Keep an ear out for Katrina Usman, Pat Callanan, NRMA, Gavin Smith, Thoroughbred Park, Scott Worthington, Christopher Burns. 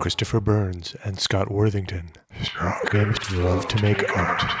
Christopher Burns and Scott Worthington. They love to make art.